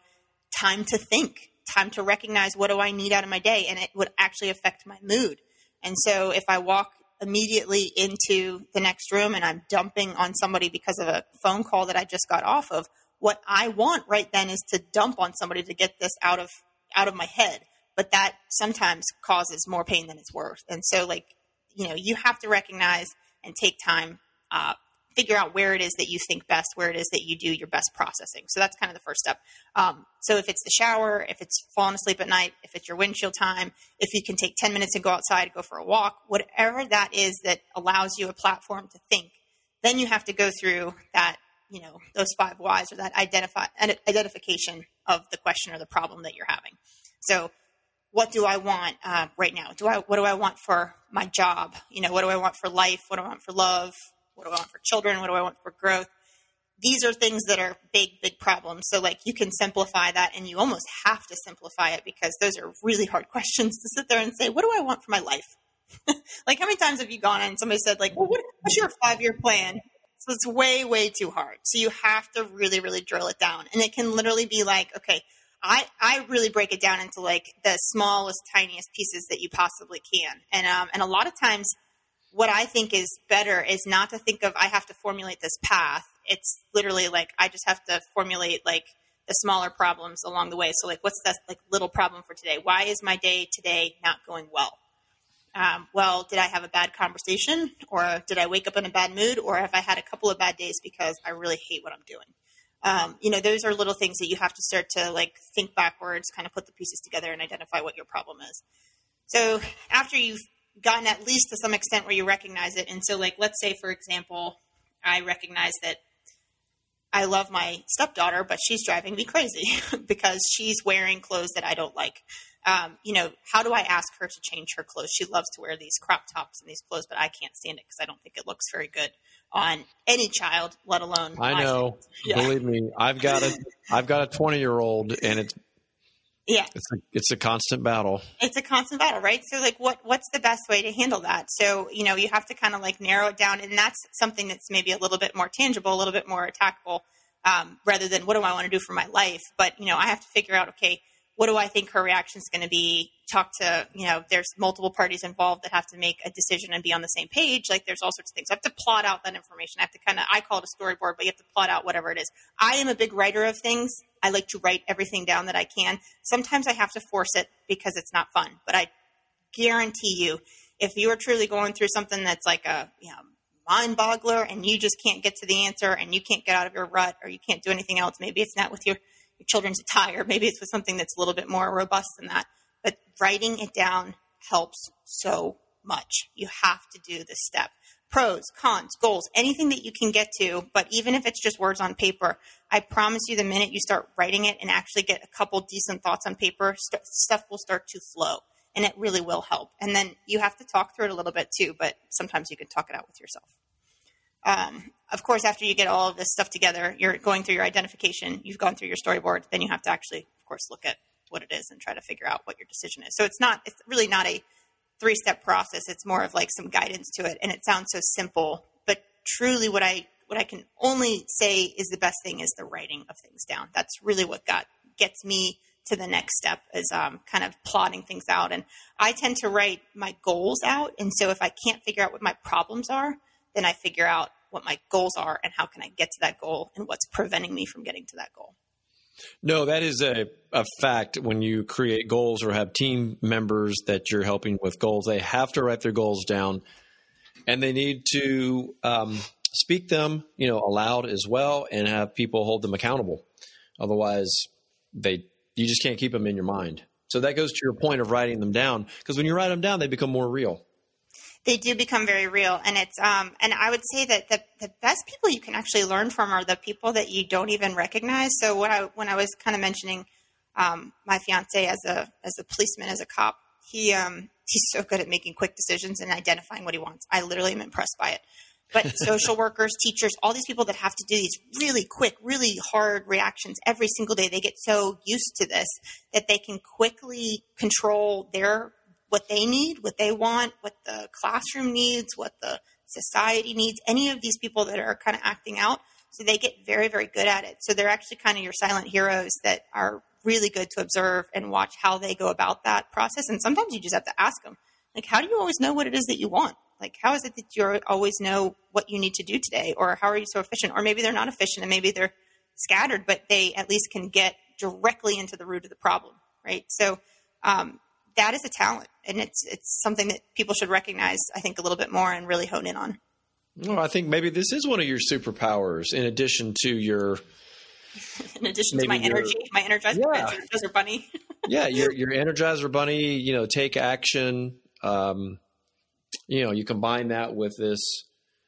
time to think, time to recognize what do I need out of my day? And it would actually affect my mood. And so if I walk immediately into the next room and I'm dumping on somebody because of a phone call that I just got off of, what I want right then is to dump on somebody to get this out of, out of my head. But that sometimes causes more pain than it's worth. And so like, you know, you have to recognize and take time, uh, figure out where it is that you think best, where it is that you do your best processing. So that's kind of the first step. Um, so if it's the shower, if it's falling asleep at night, if it's your windshield time, if you can take ten minutes and go outside, go for a walk, whatever that is that allows you a platform to think, then you have to go through that, you know, those five whys or that identify identification of the question or the problem that you're having. So what do I want uh, right now? Do I, what do I want for my job? You know, what do I want for life? What do I want for love? What do I want for children? What do I want for growth? These are things that are big, big problems. So like you can simplify that and you almost have to simplify it because those are really hard questions to sit there and say, what do I want for my life? Like how many times have you gone and somebody said like, well, what, what's your five-year plan? So it's way, way too hard. So you have to really, really drill it down. And it can literally be like, okay, I, I really break it down into like the smallest, tiniest pieces that you possibly can. And, um, and a lot of times what I think is better is not to think of, I have to formulate this path. It's literally like, I just have to formulate like the smaller problems along the way. So like, what's that like little problem for today? Why is my day today not going well? Um, well, did I have a bad conversation, or did I wake up in a bad mood, or have I had a couple of bad days because I really hate what I'm doing? Um, you know, those are little things that you have to start to like think backwards, kind of put the pieces together and identify what your problem is. So after you've gotten at least to some extent where you recognize it. And so like, let's say, for example, I recognize that I love my stepdaughter, but she's driving me crazy because she's wearing clothes that I don't like. Um, you know, how do I ask her to change her clothes? She loves to wear these crop tops and these clothes, but I can't stand it because I don't think it looks very good on any child, let alone. I know. Yeah. Believe me, I've got a, I've got a twenty year old and it's, yeah, it's a, it's a constant battle. It's a constant battle, right? So like what, what's the best way to handle that? So, you know, you have to kind of like narrow it down, and that's something that's maybe a little bit more tangible, a little bit more attackable, um, rather than what do I want to do for my life? But, you know, I have to figure out, okay, what do I think her reaction is going to be? Talk to, you know, there's multiple parties involved that have to make a decision and be on the same page. Like there's all sorts of things. I have to plot out that information. I have to kind of, I call it a storyboard, but you have to plot out whatever it is. I am a big writer of things. I like to write everything down that I can. Sometimes I have to force it because it's not fun, but I guarantee you, if you are truly going through something that's like a, you know, mind boggler and you just can't get to the answer and you can't get out of your rut or you can't do anything else, maybe it's not with your Your children's attire. Maybe it's with something that's a little bit more robust than that. But writing it down helps so much. You have to do this step. Pros, cons, goals, anything that you can get to. But even if it's just words on paper, I promise you the minute you start writing it and actually get a couple decent thoughts on paper, st- stuff will start to flow. And it really will help. And then you have to talk through it a little bit too. But sometimes you can talk it out with yourself. Um, of course, after you get all of this stuff together, you're going through your identification, you've gone through your storyboard, then you have to actually, of course, look at what it is and try to figure out what your decision is. So it's not, it's really not a three-step process. It's more of like some guidance to it. And it sounds so simple, but truly what I, what I can only say is the best thing is the writing of things down. That's really what got, gets me to the next step is um, kind of plotting things out. And I tend to write my goals out. And so if I can't figure out what my problems are, then I figure out what my goals are and how can I get to that goal and what's preventing me from getting to that goal. No, that is a, a fact. When you create goals or have team members that you're helping with goals, they have to write their goals down and they need to um, speak them, you know, aloud as well and have people hold them accountable. Otherwise they, you just can't keep them in your mind. So that goes to your point of writing them down, because when you write them down, they become more real. They do become very real. And it's, um, and I would say that the, the best people you can actually learn from are the people that you don't even recognize. So when I, when I was kind of mentioning, um, my fiance as a, as a policeman, as a cop, he, um, he's so good at making quick decisions and identifying what he wants. I literally am impressed by it, but social workers, teachers, all these people that have to do these really quick, really hard reactions every single day, they get so used to this that they can quickly control their what they need, what they want, what the classroom needs, what the society needs, any of these people that are kind of acting out. So they get very, very good at it. So they're actually kind of your silent heroes that are really good to observe and watch how they go about that process. And sometimes you just have to ask them, like, how do you always know what it is that you want? Like, how is it that you always know what you need to do today? Or how are you so efficient? Or maybe they're not efficient and maybe they're scattered, but they at least can get directly into the root of the problem, right? So, um, that is a talent, and it's it's something that people should recognize, I think, a little bit more and really hone in on. Well, I think maybe this is one of your superpowers in addition to your – In addition to my your, energy, my Energizer, yeah. Energizer Bunny. yeah, your your Energizer Bunny, you know, take action. Um, you know, you combine that with this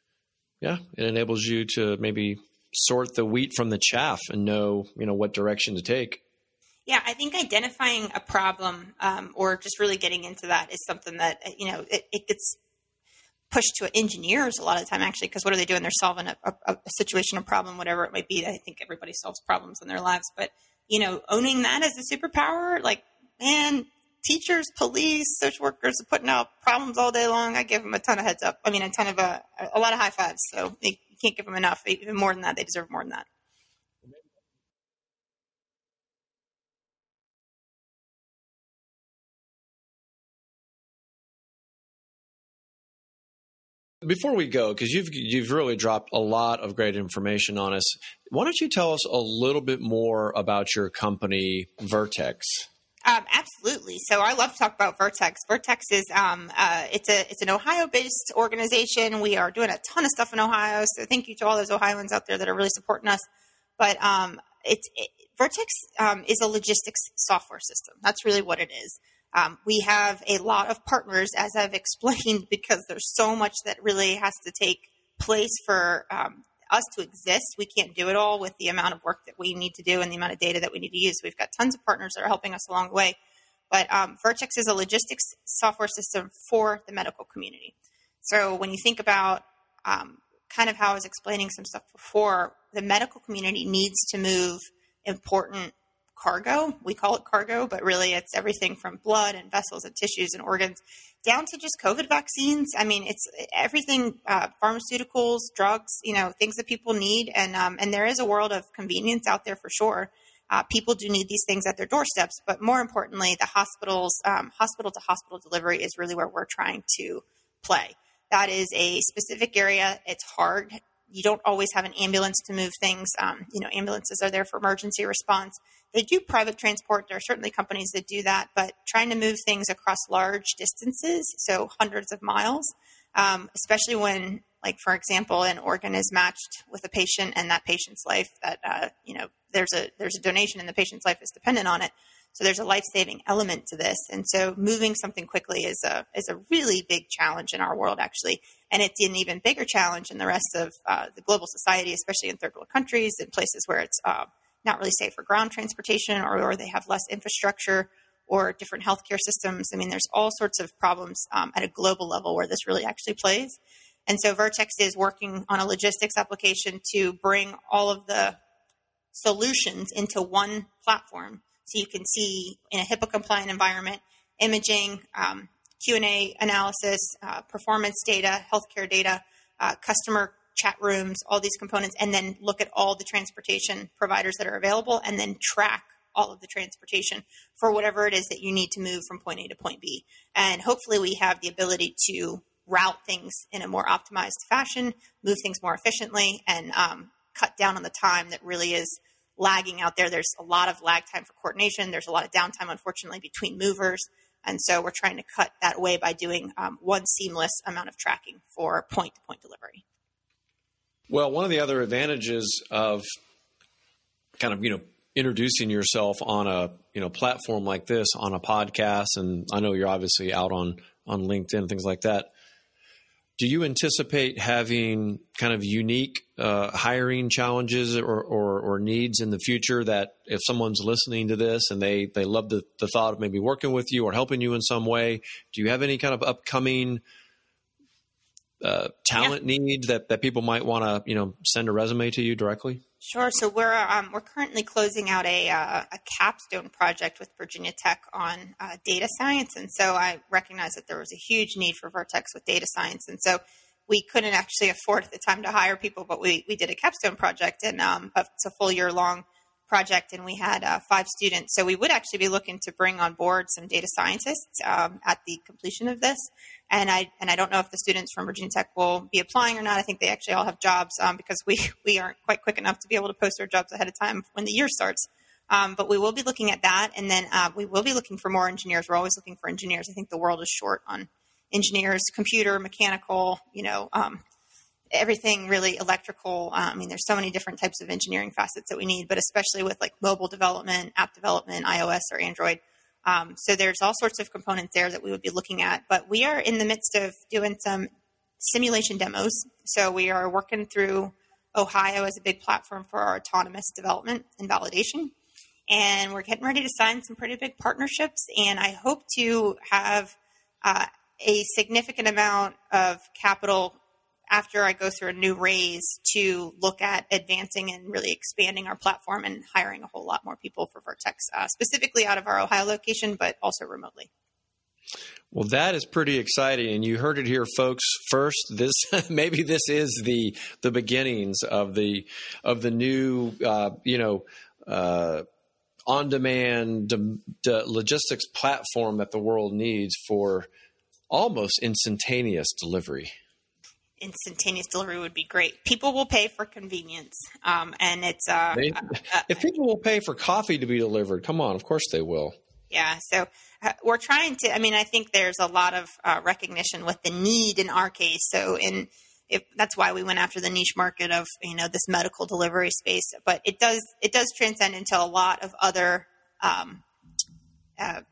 – yeah, it enables you to maybe sort the wheat from the chaff and know, you know, what direction to take. Yeah, I think identifying a problem um, or just really getting into that is something that, you know, it, it gets pushed to engineers a lot of the time, actually, because what are they doing? They're solving a, a, a situation, a problem, whatever it might be. I think everybody solves problems in their lives. But, you know, owning that as a superpower, like, man, teachers, police, social workers are putting out problems all day long. I give them a ton of heads up. I mean, a ton of uh, – a lot of high fives. So you can't give them enough, even more than that. They deserve more than that. Before we go, because you've you've really dropped a lot of great information on us, why don't you tell us a little bit more about your company, Vertex? Um, absolutely. So I love to talk about Vertex. Vertex is um, uh, it's a it's an Ohio-based organization. We are doing a ton of stuff in Ohio. So thank you to all those Ohioans out there that are really supporting us. But um, it's it, Vertex um, is a logistics software system. That's really what it is. Um, we have a lot of partners, as I've explained, because there's so much that really has to take place for um, us to exist. We can't do it all with the amount of work that we need to do and the amount of data that we need to use. We've got tons of partners that are helping us along the way. But um, Vertex is a logistics software system for the medical community. So when you think about um, kind of how I was explaining some stuff before, the medical community needs to move important cargo. We call it cargo, but really it's everything from blood and vessels and tissues and organs down to just COVID vaccines. I mean, it's everything, uh, pharmaceuticals, drugs, you know, things that people need. And, um, and there is a world of convenience out there for sure. Uh, people do need these things at their doorsteps, but more importantly, the hospitals, um, hospital to hospital delivery is really where we're trying to play. That is a specific area. It's hard. You don't always have an ambulance to move things. Um, you know, ambulances are there for emergency response. They do private transport. There are certainly companies that do that, but trying to move things across large distances, so hundreds of miles, um, especially when, like, for example, an organ is matched with a patient and that patient's life that, uh, you know, there's a, there's a donation and the patient's life is dependent on it. So there's a life-saving element to this. And so moving something quickly is a, is a really big challenge in our world, actually. And it's an even bigger challenge in the rest of uh, the global society, especially in third world countries and places where it's uh, not really safe for ground transportation, or, or they have less infrastructure or different healthcare systems. I mean, there's all sorts of problems um, at a global level where this really actually plays. And so Vertex is working on a logistics application to bring all of the solutions into one platform. So you can see in a HIPAA compliant environment, imaging, um, Q and A analysis, uh, performance data, healthcare data, uh, customer chat rooms, all these components, and then look at all the transportation providers that are available and then track all of the transportation for whatever it is that you need to move from point A to point B. And hopefully we have the ability to route things in a more optimized fashion, move things more efficiently, and um, cut down on the time that really is lagging out there. There's a lot of lag time for coordination. There's a lot of downtime, unfortunately, between movers. And so we're trying to cut that away by doing um, one seamless amount of tracking for point-to-point delivery. Well, one of the other advantages of kind of, you know, introducing yourself on a, you know, platform like this, on a podcast, and I know you're obviously out on, on LinkedIn, things like that. Do you anticipate having kind of unique uh, hiring challenges or, or, or needs in the future that if someone's listening to this and they, they love the, the thought of maybe working with you or helping you in some way, do you have any kind of upcoming uh, talent yeah. needs that, that people might want to, you know, send a resume to you directly? Sure. So we're um, we're currently closing out a uh, a capstone project with Virginia Tech on uh, data science, and so I recognize that there was a huge need for Vertex with data science, and so we couldn't actually afford at the time to hire people, but we we did a capstone project, and um, it's a full year long project, and we had uh, five students. So we would actually be looking to bring on board some data scientists um, at the completion of this, and I and I don't know if the students from Virginia Tech will be applying or not. I think they actually all have jobs um, because we we aren't quite quick enough to be able to post our jobs ahead of time when the year starts. Um, but we will be looking at that, and then uh, we will be looking for more engineers. We're always looking for engineers. I think the world is short on engineers, computer, mechanical, you know. Um, Everything really electrical. Um, I mean, there's so many different types of engineering facets that we need, but especially with like mobile development, app development, iOS or Android. Um, so there's all sorts of components there that we would be looking at. But we are in the midst of doing some simulation demos. So we are working through Ohio as a big platform for our autonomous development and validation. And we're getting ready to sign some pretty big partnerships. And I hope to have uh, a significant amount of capital after I go through a new raise to look at advancing and really expanding our platform and hiring a whole lot more people for Vertex, uh, specifically out of our Ohio location, but also remotely. Well, that is pretty exciting, and you heard it here, folks. First, this maybe this is the the beginnings of the of the new, uh, you know, uh, on-demand de- de- logistics platform that the world needs for almost instantaneous delivery. Instantaneous delivery would be great. People will pay for convenience, um, and it's uh, they, uh, if people will pay for coffee to be delivered, come on, of course they will. Yeah, so uh, we're trying to – I mean, I think there's a lot of uh, recognition with the need in our case. So in, if that's why we went after the niche market of, you know, this medical delivery space. But it does it does transcend into a lot of other um, uh,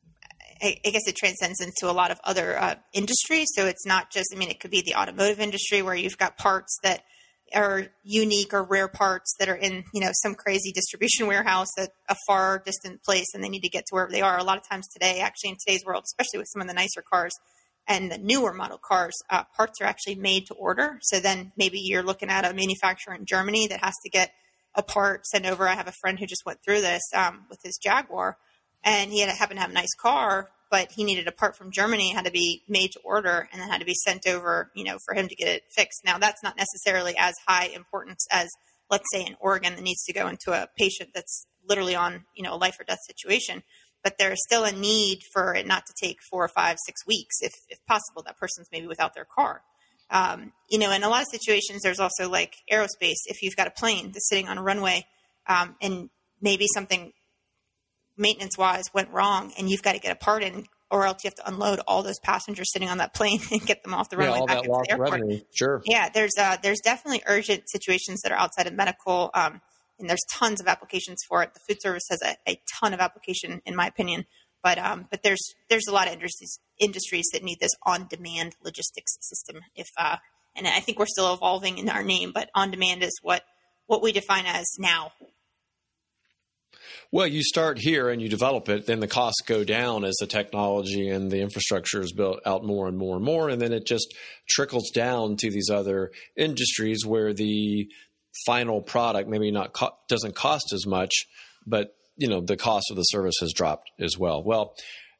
– I, I guess it transcends into a lot of other uh, industries. So it's not just – I mean, it could be the automotive industry where you've got parts that are unique or rare parts that are in, you know, some crazy distribution warehouse at a far distant place, and they need to get to wherever they are. A lot of times today, actually in today's world, especially with some of the nicer cars and the newer model cars, uh, parts are actually made to order. So then maybe you're looking at a manufacturer in Germany that has to get a part sent over. I have a friend who just went through this um, with his Jaguar, and he had, happened to have a nice car, but he needed a part from Germany, had to be made to order, and then had to be sent over, you know, for him to get it fixed. Now, that's not necessarily as high importance as, let's say, an organ that needs to go into a patient that's literally on, you know, a life or death situation. But there's still a need for it not to take four or five, six weeks, if, if possible. That person's maybe without their car. Um, you know, in a lot of situations, there's also like aerospace. If you've got a plane that's sitting on a runway um, and maybe something maintenance-wise went wrong, and you've got to get a part in, or else you have to unload all those passengers sitting on that plane and get them off the runway yeah, all back that into lost the airport. Revenue. Sure. Yeah, there's uh, there's definitely urgent situations that are outside of medical, um, and there's tons of applications for it. The food service has a, a ton of application, in my opinion. But um, but there's there's a lot of industries industries that need this on-demand logistics system. If uh, and I think we're still evolving in our name, but on-demand is what what we define as now. Well, you start here and you develop it, then the costs go down as the technology and the infrastructure is built out more and more and more, and then it just trickles down to these other industries where the final product maybe not co- doesn't cost as much, but you know the cost of the service has dropped as well. Well,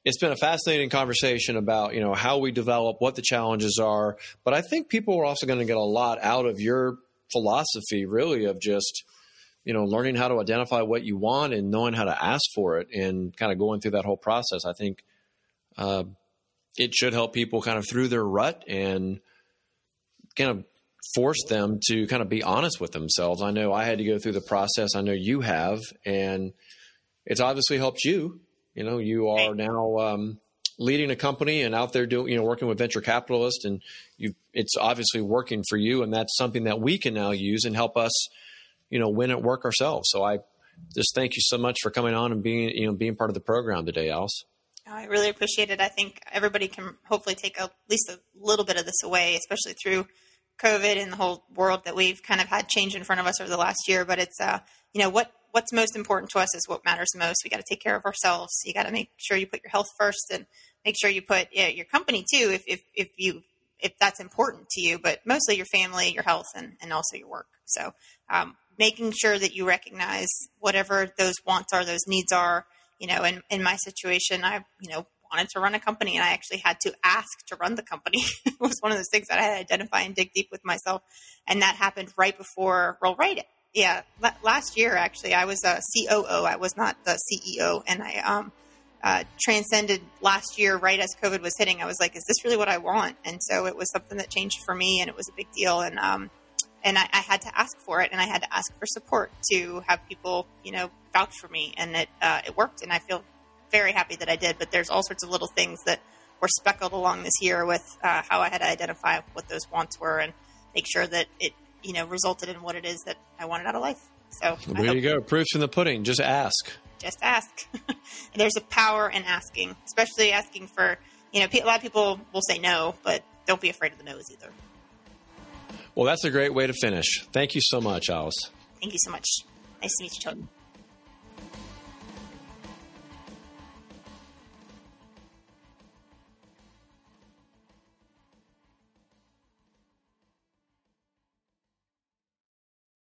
it's been a fascinating conversation about you know how we develop, what the challenges are, but I think people are also going to get a lot out of your philosophy, really, of just – you know, learning how to identify what you want and knowing how to ask for it and kind of going through that whole process. I think uh, it should help people kind of through their rut and kind of force them to kind of be honest with themselves. I know I had to go through the process. I know you have, and it's obviously helped you. You know, you are now um, leading a company and out there doing, you know, working with venture capitalists, and you it's obviously working for you. And that's something that we can now use and help us, you know, win at work ourselves. So I just thank you so much for coming on and being, you know, being part of the program today, Alice. Oh, I really appreciate it. I think everybody can hopefully take a, at least a little bit of this away, especially through COVID and the whole world that we've kind of had change in front of us over the last year. But it's, uh, you know, what what's most important to us is what matters most. We got to take care of ourselves. You got to make sure you put your health first, and make sure you put yeah, your company too, if if if you if that's important to you. But mostly your family, your health, and and also your work. So. Um, making sure that you recognize whatever those wants are, those needs are, you know, in, in my situation, I, you know, wanted to run a company, and I actually had to ask to run the company. It was one of those things that I had to identify and dig deep with myself. And that happened right before roll right. Yeah. L- last year, actually, I was a C O O. I was not the C E O. And I, um, uh, transcended last year, right as COVID was hitting. I was like, is this really what I want? And so it was something that changed for me, and it was a big deal. And, um, And I, I had to ask for it, and I had to ask for support to have people, you know, vouch for me, and it uh, it worked. And I feel very happy that I did. But there's all sorts of little things that were speckled along this year with uh, how I had to identify what those wants were and make sure that it, you know, resulted in what it is that I wanted out of life. So well, there you go. Proof's in the pudding. Just ask. Just ask. There's a power in asking, especially asking for, you know, a lot of people will say no, but don't be afraid of the no's either. Well, that's a great way to finish. Thank you so much, Alice. Thank you so much. Nice to meet you, Todd.